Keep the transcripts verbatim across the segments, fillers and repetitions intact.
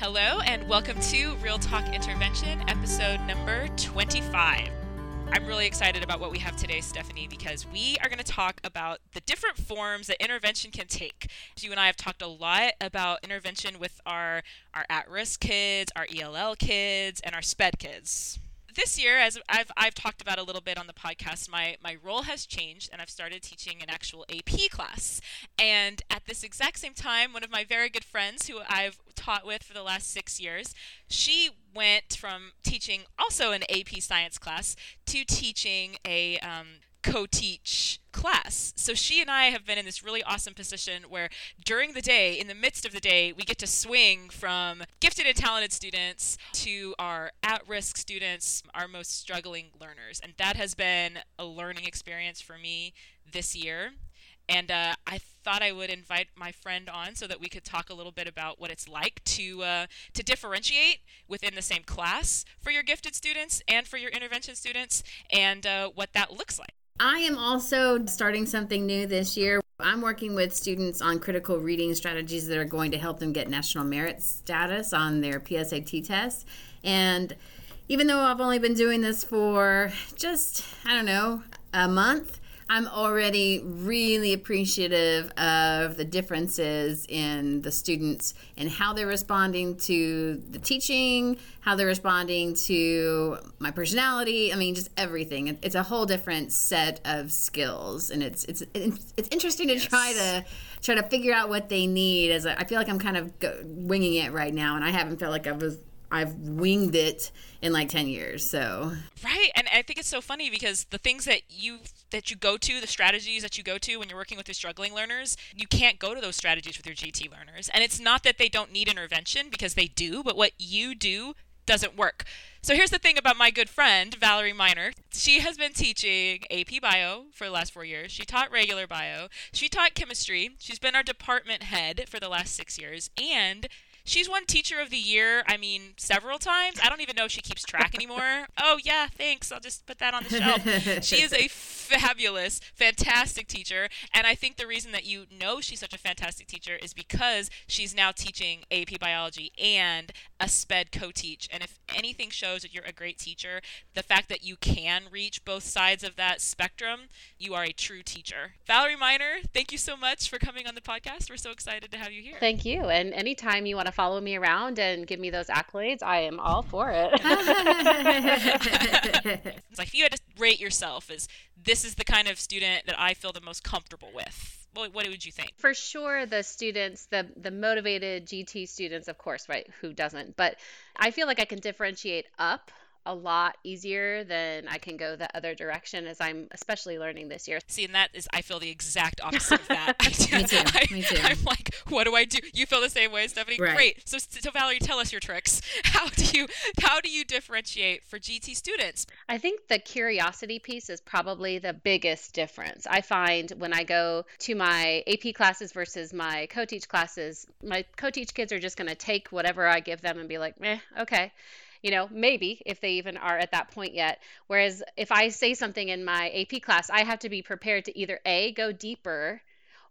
Hello and welcome to Real Talk Intervention, episode number twenty-five. I'm really excited about what we have today, Stephanie, because we are going to talk about the different forms that intervention can take. You and I have talked a lot about intervention with our, our at-risk kids, our E L L kids, and our SPED kids. This year, as I've I've talked about a little bit on the podcast, my, my role has changed and I've started teaching an actual A P class. And at this exact same time, one of my very good friends who I've taught with for the last six years, she went from teaching also an A P science class to teaching a um, co-teach class. So she and I have been in this really awesome position where during the day, in the midst of the day, we get to swing from gifted and talented students to our at-risk students, our most struggling learners. And that has been a learning experience for me this year. And uh, I thought I would invite my friend on so that we could talk a little bit about what it's like to uh, to differentiate within the same class for your gifted students and for your intervention students and uh, what that looks like. I am also starting something new this year. I'm working with students on critical reading strategies that are going to help them get national merit status on their P S A T test. And even though I've only been doing this for just, I don't know, a month, I'm already really appreciative of the differences in the students and how they're responding to the teaching, how they're responding to my personality. I mean, just everything. It's a whole different set of skills, and it's it's it's interesting to yes. try to try to figure out what they need. As a, I feel like I'm kind of go, winging it right now, and I haven't felt like I was. I've winged it in like ten years, so. Right, and I think it's so funny because the things that you that you go to, the strategies that you go to when you're working with your struggling learners, you can't go to those strategies with your G T learners. And it's not that they don't need intervention, because they do, but what you do doesn't work. So here's the thing about my good friend, Valerie Minor. She has been teaching A P Bio for the last four years. She taught regular bio. She taught chemistry. She's been our department head for the last six years. And she's won Teacher of the Year, I mean, several times. I don't even know if she keeps track anymore. Oh, yeah, thanks. I'll just put that on the shelf. She is a fabulous, fantastic teacher. And I think the reason that you know she's such a fantastic teacher is because she's now teaching A P Biology and a SPED co-teach. And if anything shows that you're a great teacher, the fact that you can reach both sides of that spectrum, you are a true teacher. Valerie Minor, thank you so much for coming on the podcast. We're so excited to have you here. Thank you. And anytime you want to follow me around and give me those accolades, I am all for it. It's like if you had to rate yourself as this is the kind of student that I feel the most comfortable with, what would you think? For sure, the students, the the motivated G T students, of course, right? Who doesn't? But I feel like I can differentiate up a lot easier than I can go the other direction, as I'm especially learning this year. See, and that is, I feel the exact opposite of that. I do, me too, I, me too. I'm like, what do I do? You feel the same way, Stephanie? Right. Great. So, so Valerie, tell us your tricks. How do you, how do you differentiate for G T students? I think the curiosity piece is probably the biggest difference. I find when I go to my A P classes versus my co-teach classes, my co-teach kids are just going to take whatever I give them and be like, meh, okay. You know, maybe if they even are at that point yet. Whereas if I say something in my A P class, I have to be prepared to either A, go deeper,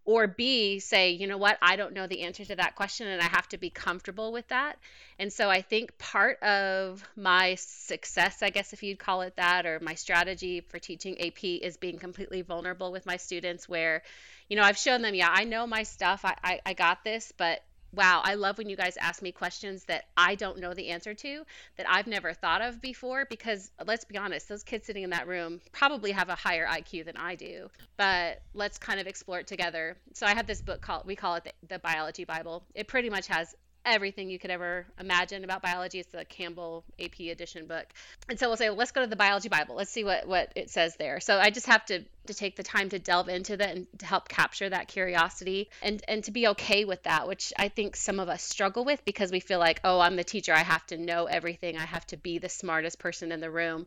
or B, say, you know what, I don't know the answer to that question, and I have to be comfortable with that. And so I think part of my success, I guess if you'd call it that, or my strategy for teaching A P is being completely vulnerable with my students where, you know, I've shown them, yeah, I know my stuff, I, I, I got this, but wow, I love when you guys ask me questions that I don't know the answer to, that I've never thought of before, because let's be honest, those kids sitting in that room probably have a higher I Q than I do, but let's kind of explore it together. So I have this book called, we call it the, the Biology Bible. It pretty much has everything you could ever imagine about biology. It's the Campbell A P edition book. And so we'll say, well, let's go to the Biology Bible. Let's see what, what it says there. So I just have to, to take the time to delve into that and to help capture that curiosity and, and to be okay with that, which I think some of us struggle with because we feel like, oh, I'm the teacher. I have to know everything. I have to be the smartest person in the room.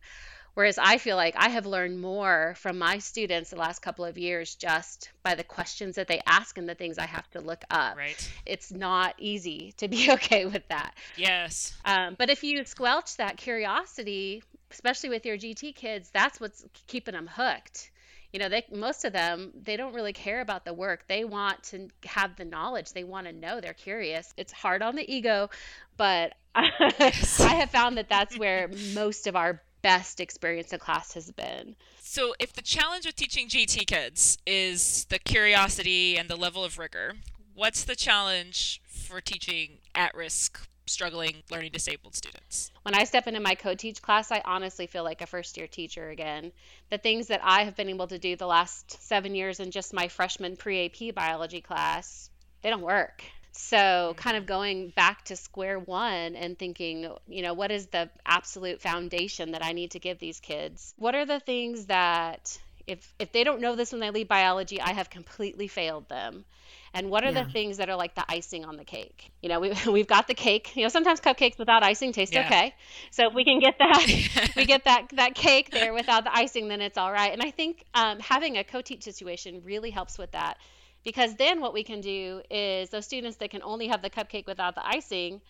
Whereas I feel like I have learned more from my students the last couple of years just by the questions that they ask and the things I have to look up. Right. It's not easy to be okay with that. Yes. Um, but if you squelch that curiosity, especially with your G T kids, that's what's keeping them hooked. you know, they, most of them, they don't really care about the work. They want to have the knowledge. They want to know. They're curious. It's hard on the ego, but yes. I have found that that's where most of our best experience in class has been. So if the challenge with teaching G T kids is the curiosity and the level of rigor, what's the challenge for teaching at-risk, struggling, learning disabled students? When I step into my co-teach class, I honestly feel like a first-year teacher again. The things that I have been able to do the last seven years in just my freshman pre-A P biology class, they don't work. So kind of going back to square one and thinking, you know, what is the absolute foundation that I need to give these kids? What are the things that if if they don't know this when they leave biology, I have completely failed them? And what are yeah. the things that are like the icing on the cake? You know, we, we've got the cake. You know, sometimes cupcakes without icing taste yeah. okay. So if we can get that, we get that that cake there without the icing, then it's all right. And I think um, having a co-teach situation really helps with that, because then what we can do is those students that can only have the cupcake without the icing,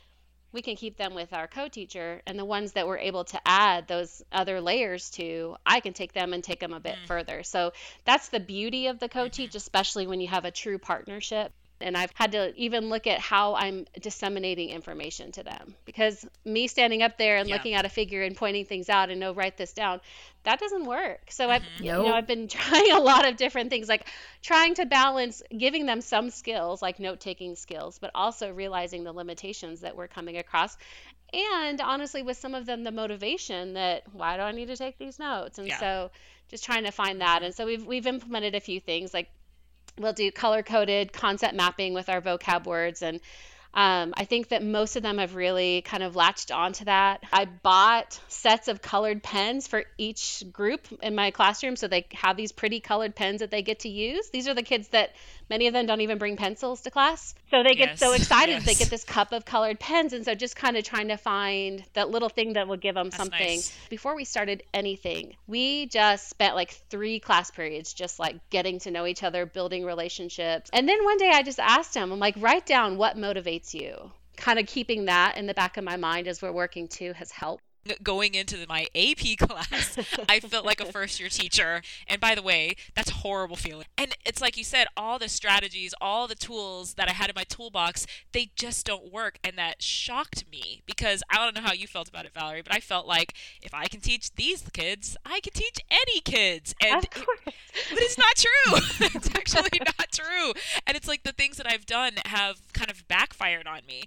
we can keep them with our co-teacher, and the ones that we're able to add those other layers to, I can take them and take them a bit mm. further. So that's the beauty of the co-teach, especially when you have a true partnership. And I've had to even look at how I'm disseminating information to them, because me standing up there and yeah. looking at a figure and pointing things out and no, write this down, that doesn't work. So mm-hmm. I've, nope. you know, I've been trying a lot of different things, like trying to balance giving them some skills, like note-taking skills, but also realizing the limitations that we're coming across. And honestly, with some of them, the motivation that, why do I need to take these notes? And yeah. so just trying to find that. And so we've, we've implemented a few things, like we'll do color-coded concept mapping with our vocab words. And um, I think that most of them have really kind of latched onto that. I bought sets of colored pens for each group in my classroom, so they have these pretty colored pens that they get to use. These are the kids that many of them don't even bring pencils to class. So they get yes, so excited yes. they get this cup of colored pens. And so just kind of trying to find that little thing that will give them That's something. Nice. Before we started anything, we just spent like three class periods just like getting to know each other, building relationships. And then one day I just asked him, I'm like, write down what motivates you. Kind of keeping that in the back of my mind as we're working too has helped. Going into my A P class, I felt like a first-year teacher. And by the way, that's a horrible feeling. And it's like you said, all the strategies, all the tools that I had in my toolbox, they just don't work. And that shocked me, because I don't know how you felt about it, Valerie, but I felt like if I can teach these kids, I can teach any kids. And of course. It, but it's not true. It's actually not true. And it's like the things that I've done have kind of backfired on me.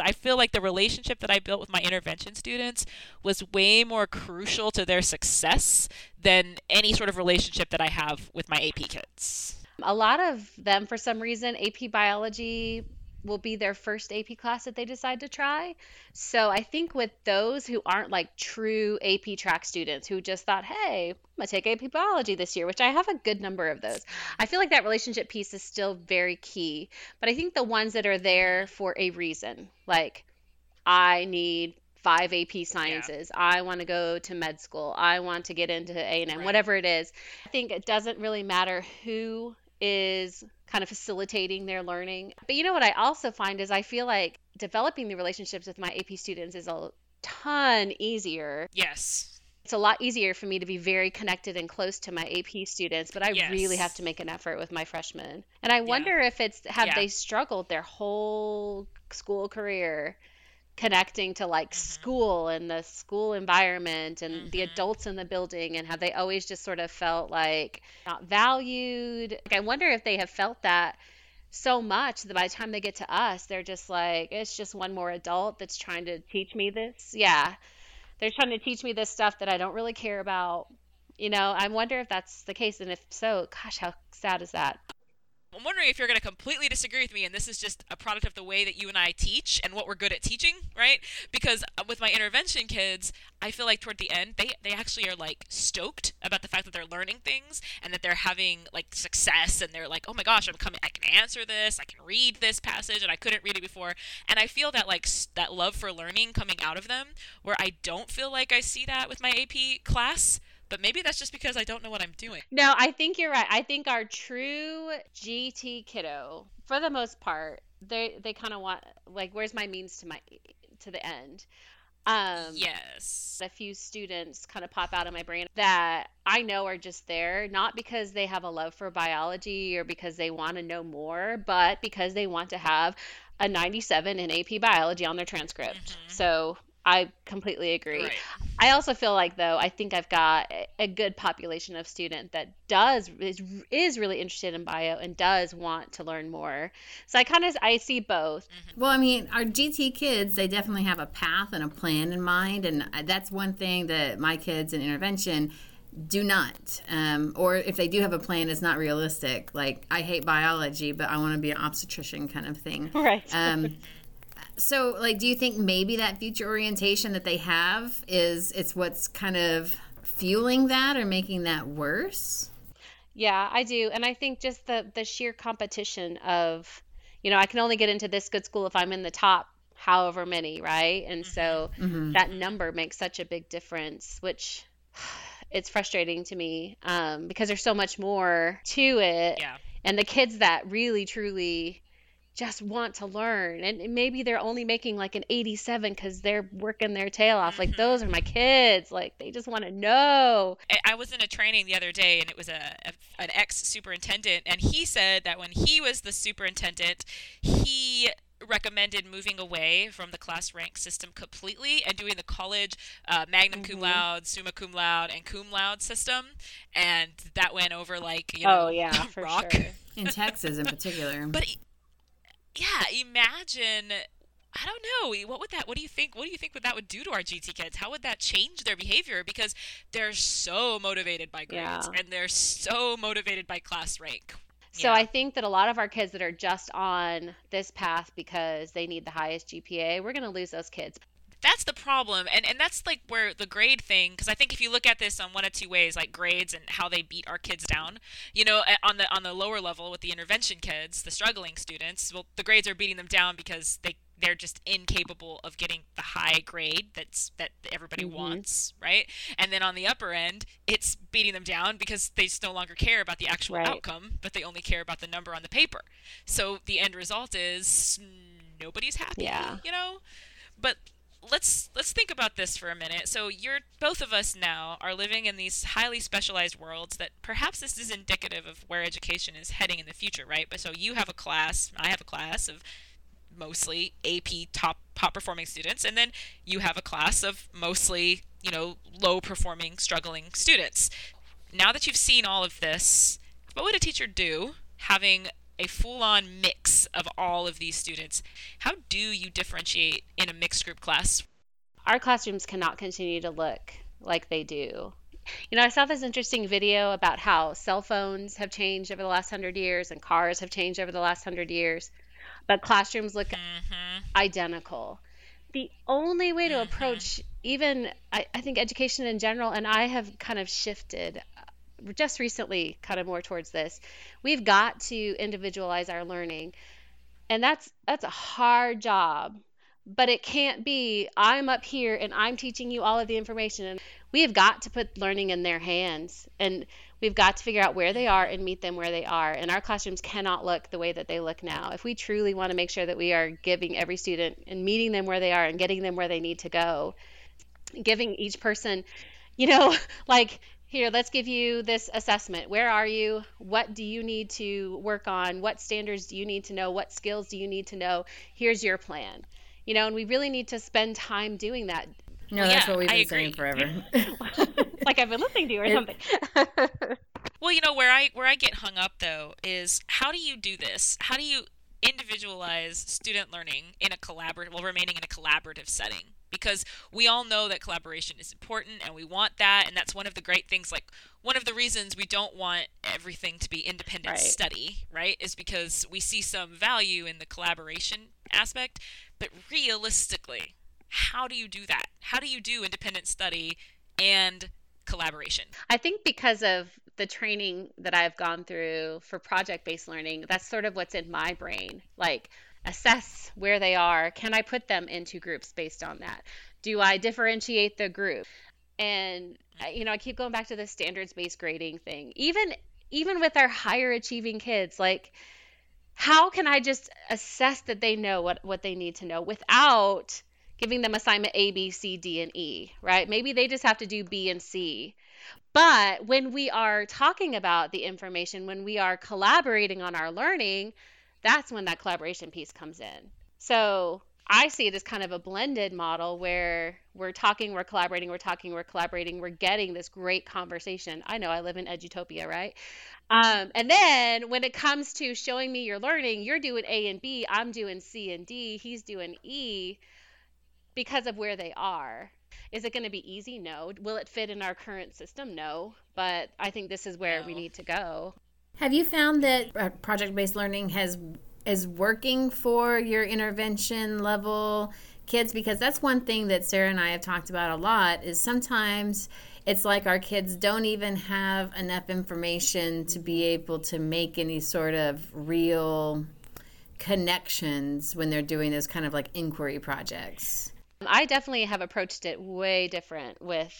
I feel like the relationship that I built with my intervention students was way more crucial to their success than any sort of relationship that I have with my A P kids. A lot of them, for some reason, A P biology will be their first A P class that they decide to try. So I think with those who aren't like true A P track students who just thought, hey, I'm gonna take A P biology this year, which I have a good number of those. I feel like that relationship piece is still very key, but I think the ones that are there for a reason, like I need five A P sciences, yeah. I want to go to med school, I want to get into A and M, right. whatever it is. I think it doesn't really matter who is kind of facilitating their learning. But you know what I also find is I feel like developing the relationships with my A P students is a ton easier. Yes. It's a lot easier for me to be very connected and close to my A P students, but I yes. really have to make an effort with my freshmen. And I wonder yeah. if it's, have yeah. they struggled their whole school career connecting to like mm-hmm. school and the school environment and mm-hmm. the adults in the building, and have they always just sort of felt like not valued? Like, I wonder if they have felt that so much that by the time they get to us, they're just like, it's just one more adult that's trying to teach me this. Yeah. They're trying to teach me this stuff that I don't really care about. You know, I wonder if that's the case. And if so, gosh, how sad is that? I'm wondering if you're going to completely disagree with me, and this is just a product of the way that you and I teach and what we're good at teaching, right? Because with my intervention kids, I feel like toward the end, they, they actually are like stoked about the fact that they're learning things and that they're having like success, and they're like, oh my gosh, I'm coming, I can answer this, I can read this passage, and I couldn't read it before. And I feel that like that love for learning coming out of them, where I don't feel like I see that with my A P class. But maybe that's just because I don't know what I'm doing. No, I think you're right. I think our true G T kiddo, for the most part, they they kind of want, like, where's my means to my to the end? Um, yes. A few students kind of pop out of my brain that I know are just there, not because they have a love for biology or because they want to know more, but because they want to have a ninety-seven in A P biology on their transcript. Mm-hmm. So I completely agree. Right. I also feel like, though, I think I've got a good population of student that does is, is really interested in bio and does want to learn more. So I kind of I see both. Well, I mean, our G T kids, they definitely have a path and a plan in mind, and that's one thing that my kids in intervention do not, um, or if they do have a plan, it's not realistic. Like, I hate biology, but I want to be an obstetrician kind of thing. Right. Um, So, like, do you think maybe that future orientation that they have is it's what's kind of fueling that or making that worse? Yeah, I do. And I think just the, the sheer competition of, you know, I can only get into this good school if I'm in the top however many, right? And so mm-hmm. that number makes such a big difference, which it's frustrating to me um, because there's so much more to it. Yeah. And the kids that really, truly just want to learn, and maybe they're only making like an eighty-seven because they're working their tail off. Like, those are my kids. Like, they just want to know. I was in a training the other day, and it was a, a an ex-superintendent, and he said that when he was the superintendent, he recommended moving away from the class rank system completely and doing the college uh, magnum mm-hmm. cum laude, summa cum laude, and cum laude system, and that went over like you know oh yeah for rock. Sure. In Texas in particular. But he, Yeah, imagine, I don't know, what would that, what do you think, what do you think that would do to our G T kids? How would that change their behavior? Because they're so motivated by grades yeah. and they're so motivated by class rank. So yeah. I think that a lot of our kids that are just on this path because they need the highest G P A, we're going to lose those kids. That's the problem. And and that's like where the grade thing, because I think if you look at this on one of two ways, like grades and how they beat our kids down, you know, on the on the lower level with the intervention kids, the struggling students, well, the grades are beating them down because they, they're just incapable of getting the high grade that's that everybody mm-hmm. wants, right? And then on the upper end, it's beating them down because they just no longer care about the actual right. outcome, but they only care about the number on the paper. So the end result is nobody's happy, yeah. you know? But Let's let's think about this for a minute. So you're both of us now are living in these highly specialized worlds that perhaps this is indicative of where education is heading in the future, right? But so you have a class, I have a class of mostly A P top top performing students, and then you have a class of mostly, you know, low performing, struggling students. Now that you've seen all of this, what would a teacher do having a full-on mix of all of these students? How do you differentiate in a mixed group class? Our classrooms cannot continue to look like they do. You know, I saw this interesting video about how cell phones have changed over the last hundred years and cars have changed over the last hundred years, but classrooms look mm-hmm. identical. The only way to mm-hmm. approach even, I, I think, education in general, and I have kind of shifted just recently kind of more towards this, we've got to individualize our learning. And that's that's a hard job, but it can't be I'm up here and I'm teaching you all of the information. And we have got to put learning in their hands, and we've got to figure out where they are and meet them where they are. And our classrooms cannot look the way that they look now. If we truly want to make sure that we are giving every student and meeting them where they are and getting them where they need to go, giving each person, you know, like, here, let's give you this assessment. Where are you? What do you need to work on? What standards do you need to know? What skills do you need to know? Here's your plan. You know, and we really need to spend time doing that. No, well, that's yeah, what we've been I saying agree. Forever. Like I've been listening to you or something. Well, you know, where I where I get hung up, though, is how do you do this? How do you individualize student learning in a collaborative, while remaining in a collaborative setting? Because we all know that collaboration is important and we want that. And that's one of the great things, like one of the reasons we don't want everything to be independent right. study, right, is because we see some value in the collaboration aspect. But realistically, how do you do that? How do you do independent study and collaboration? I think because of the training that I've gone through for project-based learning, that's sort of what's in my brain. Like, assess where they are. Can I put them into groups based on that? Do I differentiate the group? And, you know, I keep going back to the standards-based grading thing. Even, even with our higher achieving kids, like, how can I just assess that they know what, what they need to know without giving them assignment A, B, C, D, and E, right? Maybe they just have to do B and C. But when we are talking about the information, when we are collaborating on our learning, that's when that collaboration piece comes in. So I see it as kind of a blended model where we're talking, we're collaborating, we're talking, we're collaborating, we're getting this great conversation. I know I live in Edutopia, right? Um, and then when it comes to showing me your learning, you're doing A and B, I'm doing C and D, he's doing E, because of where they are. Is it going to be easy? No. Will it fit in our current system? No. But I think this is where no. we need to go. Have you found that project-based learning has is working for your intervention level kids? Because that's one thing that Sarah and I have talked about a lot, is sometimes it's like our kids don't even have enough information to be able to make any sort of real connections when they're doing those kind of like inquiry projects. I definitely have approached it way different with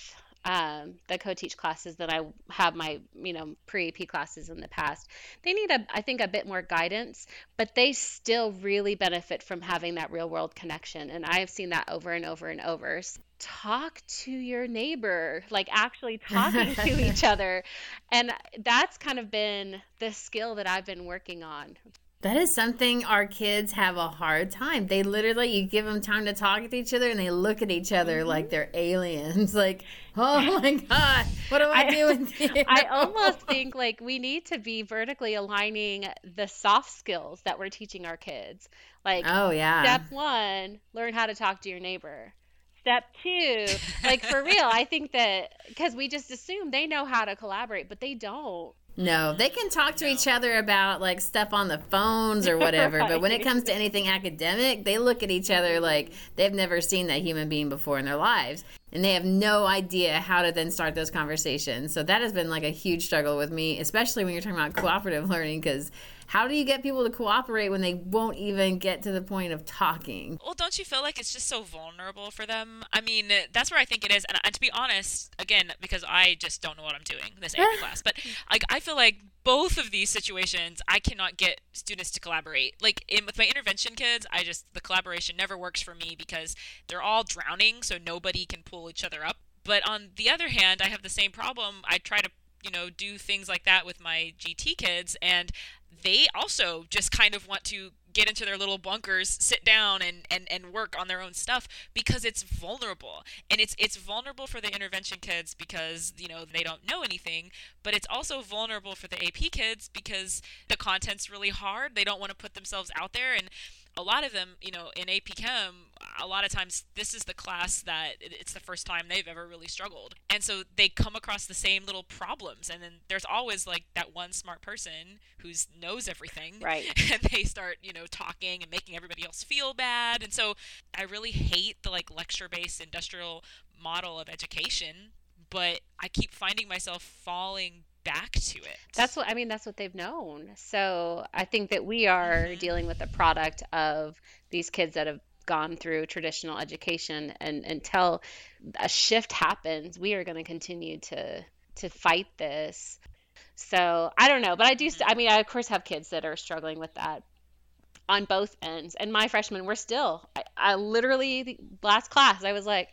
um, the co-teach classes than I have my, you know, pre-A P classes in the past. They need, a, I think, a bit more guidance, but they still really benefit from having that real world connection. And I have seen that over and over and over. Talk to your neighbor, like actually talking to each other. And that's kind of been the skill that I've been working on. That is something our kids have a hard time. They literally, you give them time to talk with each other and they look at each other mm-hmm. like they're aliens. Like, oh my God, what am I, I doing here? I almost think like we need to be vertically aligning the soft skills that we're teaching our kids. Like, oh yeah. Step one, learn how to talk to your neighbor. Step two, like for real, I think that because we just assume they know how to collaborate, but they don't. No, they can talk to no. each other about like stuff on the phones or whatever, right. But when it comes to anything academic, they look at each other like they've never seen that human being before in their lives, and they have no idea how to then start those conversations. So that has been like a huge struggle with me, especially when you're talking about cooperative learning, because how do you get people to cooperate when they won't even get to the point of talking? Well, don't you feel like it's just so vulnerable for them? I mean, that's where I think it is. And, and to be honest, again, because I just don't know what I'm doing in this A P class, but like I feel like both of these situations, I cannot get students to collaborate. Like in, with my intervention kids, I just, the collaboration never works for me because they're all drowning, so nobody can pull each other up. But on the other hand, I have the same problem. I try to, you know, do things like that with my G T kids, and they also just kind of want to get into their little bunkers, sit down and, and, and work on their own stuff because it's vulnerable. And it's it's vulnerable for the intervention kids because, you know, they don't know anything, but it's also vulnerable for the A P kids because the content's really hard. They don't want to put themselves out there. And a lot of them, you know, in A P Chem, a lot of times this is the class that it's the first time they've ever really struggled. And so they come across the same little problems. And then there's always like that one smart person who knows everything. Right. And they start, you know, talking and making everybody else feel bad. And so I really hate the like lecture-based industrial model of education, but I keep finding myself falling back to it. That's what I mean, that's what they've known. So I think that we are mm-hmm. dealing with the product of these kids that have gone through traditional education, and until a shift happens, we are going to continue to to fight this. So I don't know, but I do st- I mean, I of course have kids that are struggling with that on both ends. And my freshmen were still I, I literally the last class I was like,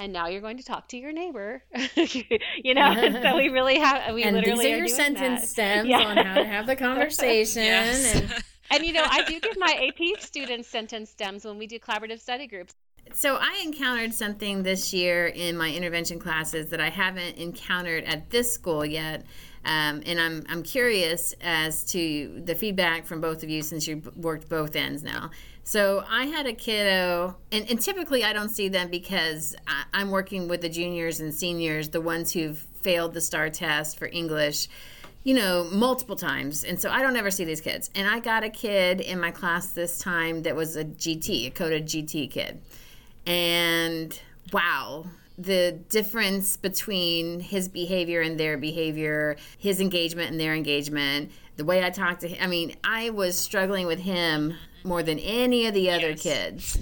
and now you're going to talk to your neighbor, you know. And so we really have, we and literally these are, are your sentence that. Stems yeah. on how to have the conversation. Yes. And, and you know, I do give my A P students sentence stems when we do collaborative study groups. So I encountered something this year in my intervention classes that I haven't encountered at this school yet, um, and I'm I'm curious as to the feedback from both of you since you've worked both ends now. So I had a kiddo, and, and typically I don't see them because I, I'm working with the juniors and seniors, the ones who've failed the STAR test for English, you know, multiple times. And so I don't ever see these kids. And I got a kid in my class this time that was a G T, a coded G T kid. And wow, the difference between his behavior and their behavior, his engagement and their engagement, the way I talked to him. I mean, I was struggling with him more than any of the other yes. kids.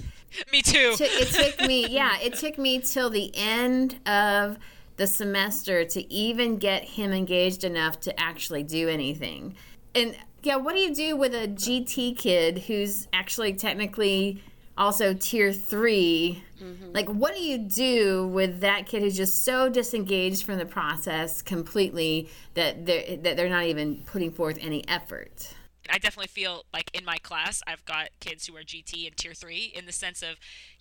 Me too. It took, it took me, yeah, it took me till the end of the semester to even get him engaged enough to actually do anything. And yeah, what do you do with a G T kid who's actually technically also tier three. Mm-hmm. Like, what do you do with that kid who's just so disengaged from the process completely that they're, that they're not even putting forth any effort? I definitely feel like in my class, I've got kids who are G T and tier three in the sense of,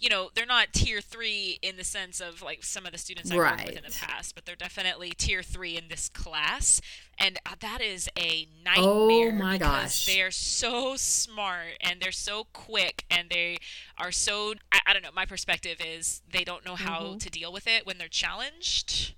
you know, they're not tier three in the sense of like some of the students I've right. worked with in the past, but they're definitely tier three in this class. And that is a nightmare. Oh my gosh. They are so smart and they're so quick and they are so, I, I don't know, my perspective is they don't know how mm-hmm. to deal with it when they're challenged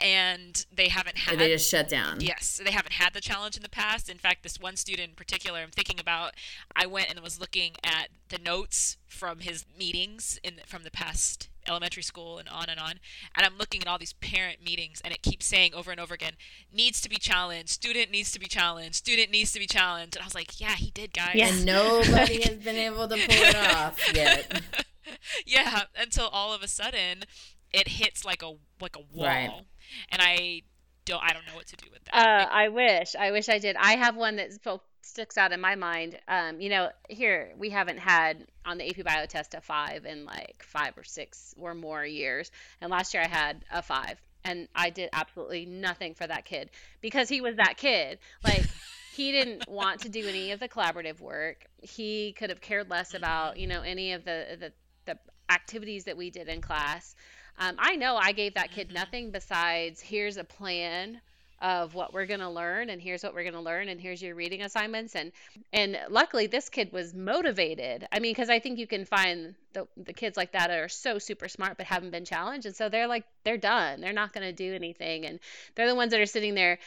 and they haven't had. Or they just shut down. Yes. They haven't had the challenge in the past. In fact, this one student in particular I'm thinking about, I went and was looking at the notes from his meetings in from the past elementary school and on and on, and I'm looking at all these parent meetings and it keeps saying over and over again, needs to be challenged, student needs to be challenged, student needs to be challenged. And I was like, yeah, he did, guys. Yeah, and nobody has been able to pull it off yet. Yeah, until all of a sudden it hits like a like a wall. Right. And I don't I don't know what to do with that. Uh, I wish. I wish I did. I have one that sticks out in my mind. Um, you know, here we haven't had on the A P Bio test a five in like five or six or more years. And last year I had a five and I did absolutely nothing for that kid because he was that kid. Like he didn't want to do any of the collaborative work. He could have cared less about, you know, any of the, the, the activities that we did in class. Um, I know I gave that kid nothing besides here's a plan of what we're going to learn and here's what we're going to learn and here's your reading assignments. And, and luckily this kid was motivated. I mean, cause I think you can find the, the kids like that are so super smart, but haven't been challenged. And so they're like, they're done. They're not going to do anything. And they're the ones that are sitting there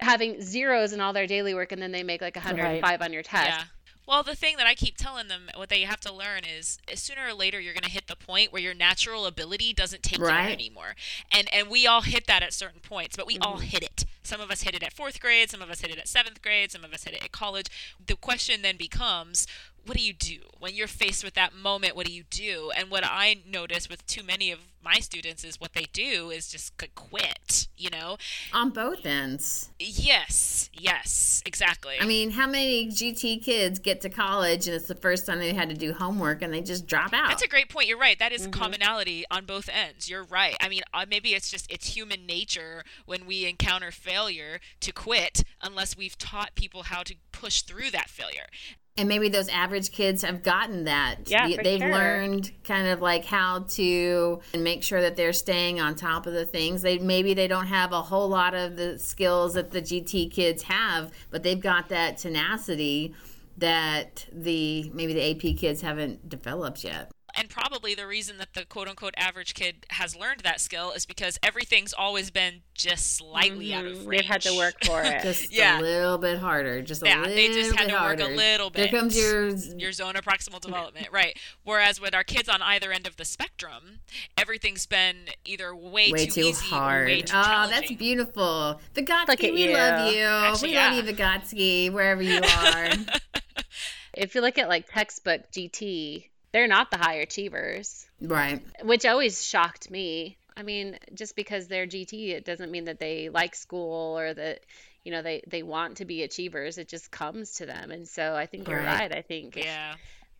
having zeros in all their daily work. And then they make like one hundred five right. on your test. Yeah. Well, the thing that I keep telling them what they have to learn is sooner or later you're going to hit the point where your natural ability doesn't take right. you anymore. And and we all hit that at certain points, but we mm-hmm. all hit it. Some of us hit it at fourth grade. Some of us hit it at seventh grade. Some of us hit it at college. The question then becomes, what do you do when you're faced with that moment? What do you do? And what I notice with too many of my students is what they do is just quit, you know, on both ends. Yes. Yes, exactly. I mean, how many G T kids get to college and it's the first time they had to do homework and they just drop out? That's a great point. You're right. That is mm-hmm. commonality on both ends. You're right. I mean, maybe it's just, it's human nature when we encounter failure to quit unless we've taught people how to push through that failure. And maybe those average kids have gotten that. Yeah, they, for They've sure. learned kind of like how to make sure that they're staying on top of the things. They Maybe they don't have a whole lot of the skills that the G T kids have, but they've got that tenacity that the maybe the A P kids haven't developed yet. And probably the reason that the quote-unquote average kid has learned that skill is because everything's always been just slightly mm-hmm. out of range. They've had to work for it. just yeah. a little bit harder. Just a yeah, little bit harder. They just had to harder. work a little bit. There comes your... your zone of proximal development, right. Whereas with our kids on either end of the spectrum, everything's been either way, way too, too easy hard. Way too hard. Oh, that's beautiful. Vygotsky, we you. love you. Actually, we yeah. love you, Vygotsky, wherever you are. If you look at like textbook G T... they're not the high achievers. Right. Which always shocked me. I mean, just because they're G T, it doesn't mean that they like school or that, you know, they, they want to be achievers. It just comes to them. And so I think you're right. right. I think yeah.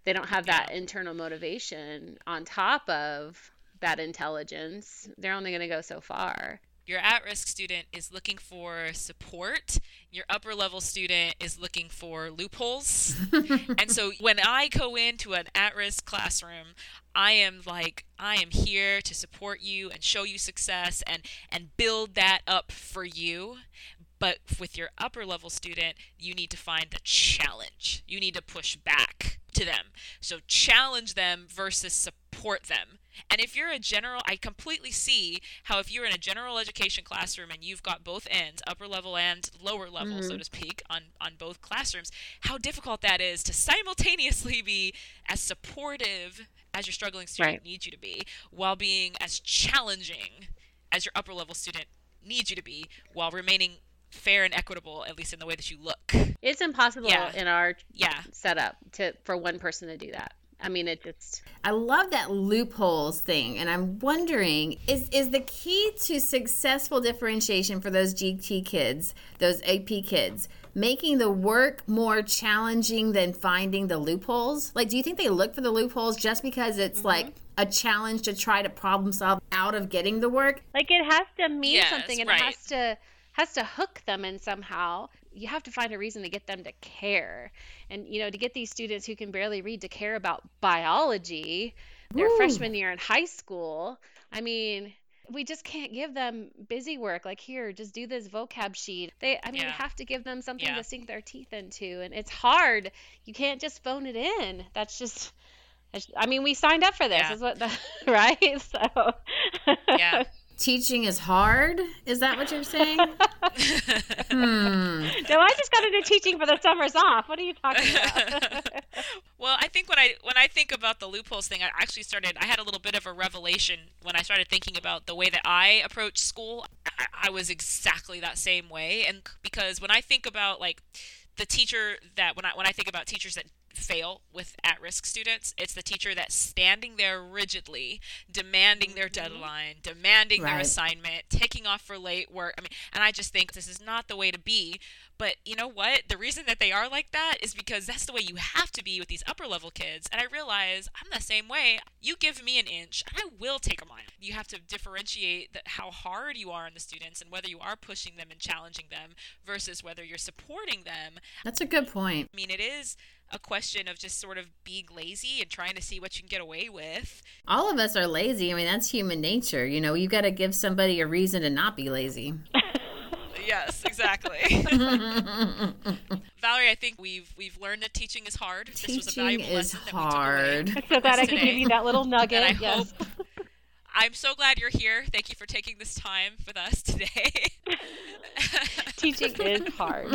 they don't have that yeah. internal motivation on top of that intelligence. They're only going to go so far. Your at-risk student is looking for support. Your upper-level student is looking for loopholes. And so when I go into an at-risk classroom, I am like, I am here to support you and show you success and, and build that up for you. But with your upper-level student, you need to find the challenge. You need to push back to them. So challenge them versus support them. And if you're a general, I completely see how if you're in a general education classroom and you've got both ends, upper level and lower level, mm-hmm. so to speak, on, on both classrooms, how difficult that is to simultaneously be as supportive as your struggling student right. needs you to be while being as challenging as your upper level student needs you to be while remaining fair and equitable, at least in the way that you look. It's impossible yeah. in our yeah. setup to for one person to do that. I mean, it just... I love that loopholes thing. And I'm wondering, is, is the key to successful differentiation for those G T kids, those A P kids, making the work more challenging than finding the loopholes? Like, do you think they look for the loopholes just because it's mm-hmm. like a challenge to try to problem solve out of getting the work? Like, it has to mean yes, something, and right. it has to has to hook them in somehow. You have to find a reason to get them to care. And, you know, to get these students who can barely read to care about biology, their Ooh. freshman year in high school, I mean, we just can't give them busy work. Like, here, just do this vocab sheet. They, I mean, yeah. you have to give them something yeah. to sink their teeth into. And it's hard. You can't just phone it in. That's just, I mean, we signed up for this, yeah. is what the, right? So. Yeah. Teaching is hard? Is that what you're saying? hmm. No, I just got into teaching for the summers off. What are you talking about? Well, I think when I when I think about the loopholes thing, I actually started, I had a little bit of a revelation when I started thinking about the way that I approach school. I, I was exactly that same way. And because when I think about like the teacher that, when I when I think about teachers that fail with at-risk students, it's the teacher that's standing there rigidly, demanding their deadline, demanding right. their assignment, taking off for late work. I mean, and I just think this is not the way to be. But you know what? The reason that they are like that is because that's the way you have to be with these upper-level kids. And I realize I'm the same way. You give me an inch, I will take a mile. You have to differentiate that how hard you are on the students and whether you are pushing them and challenging them versus whether you're supporting them. That's a good point. I mean, it is a question of just sort of being lazy and trying to see what you can get away with. All of us are lazy. I mean, that's human nature. You know, you've got to give somebody a reason to not be lazy. Yes, exactly. Valerie, I think we've we've learned that teaching is hard. Teaching this was a valuable is lesson hard. That we took away. So that I could give you that little nugget. I yes. hope. I'm so glad you're here. Thank you for taking this time with us today. Teaching is hard.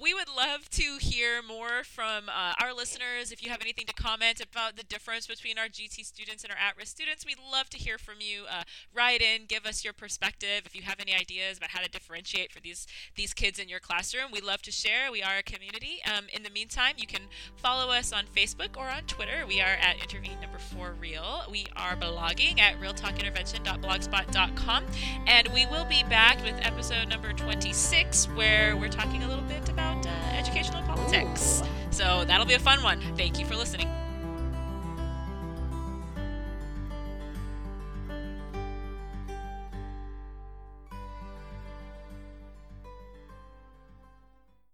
We would love to hear more from uh, our listeners. If you have anything to comment about the difference between our G T students and our at-risk students, we'd love to hear from you. Uh, write in, give us your perspective. If you have any ideas about how to differentiate for these, these kids in your classroom, we love to share. We are a community. Um, in the meantime, you can follow us on Facebook or on Twitter. We are at Intervene Number Four Real. We are blogging at real talk intervention dot blogspot dot com. And we will be back with episode number twenty-six, where we're talking a little bit about Uh, educational politics. Ooh. So that'll be a fun one. Thank you for listening.